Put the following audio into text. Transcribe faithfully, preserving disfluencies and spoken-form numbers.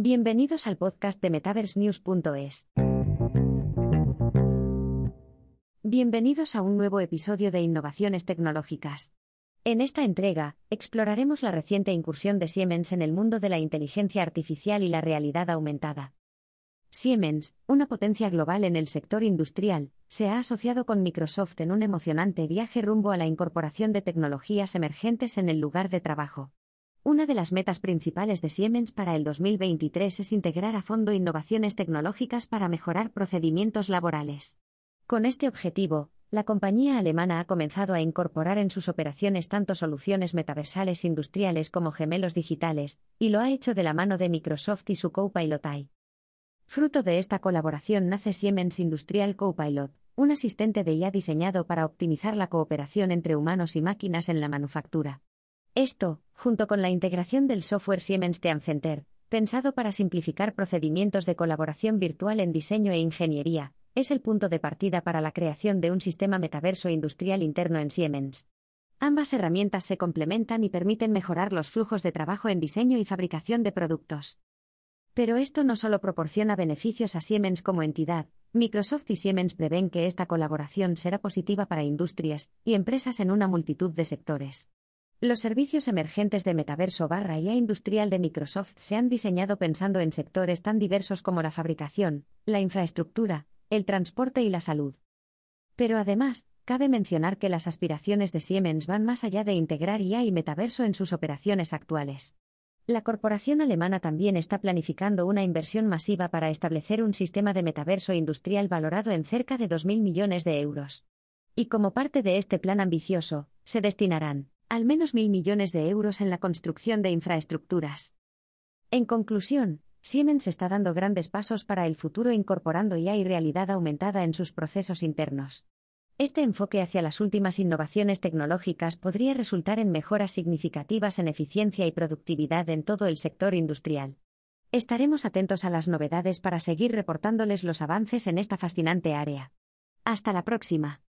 Bienvenidos al podcast de Metaverse News punto es. Bienvenidos a un nuevo episodio de Innovaciones Tecnológicas. En esta entrega, exploraremos la reciente incursión de Siemens en el mundo de la inteligencia artificial y la realidad aumentada. Siemens, una potencia global en el sector industrial, se ha asociado con Microsoft en un emocionante viaje rumbo a la incorporación de tecnologías emergentes en el lugar de trabajo. Una de las metas principales de Siemens para el dos mil veintitrés es integrar a fondo innovaciones tecnológicas para mejorar procedimientos laborales. Con este objetivo, la compañía alemana ha comenzado a incorporar en sus operaciones tanto soluciones metaversales industriales como gemelos digitales, y lo ha hecho de la mano de Microsoft y su Copilot A I. Fruto de esta colaboración nace Siemens Industrial Copilot, un asistente de I A diseñado para optimizar la cooperación entre humanos y máquinas en la manufactura. Esto, junto con la integración del software Siemens Teamcenter, pensado para simplificar procedimientos de colaboración virtual en diseño e ingeniería, es el punto de partida para la creación de un sistema metaverso industrial interno en Siemens. Ambas herramientas se complementan y permiten mejorar los flujos de trabajo en diseño y fabricación de productos. Pero esto no solo proporciona beneficios a Siemens como entidad. Microsoft y Siemens prevén que esta colaboración será positiva para industrias y empresas en una multitud de sectores. Los servicios emergentes de Metaverso barra I A industrial de Microsoft se han diseñado pensando en sectores tan diversos como la fabricación, la infraestructura, el transporte y la salud. Pero además, cabe mencionar que las aspiraciones de Siemens van más allá de integrar I A y Metaverso en sus operaciones actuales. La corporación alemana también está planificando una inversión masiva para establecer un sistema de Metaverso industrial valorado en cerca de dos mil millones de euros. Y como parte de este plan ambicioso, se destinarán al menos mil millones de euros en la construcción de infraestructuras. En conclusión, Siemens está dando grandes pasos para el futuro incorporando I A y realidad aumentada en sus procesos internos. Este enfoque hacia las últimas innovaciones tecnológicas podría resultar en mejoras significativas en eficiencia y productividad en todo el sector industrial. Estaremos atentos a las novedades para seguir reportándoles los avances en esta fascinante área. Hasta la próxima.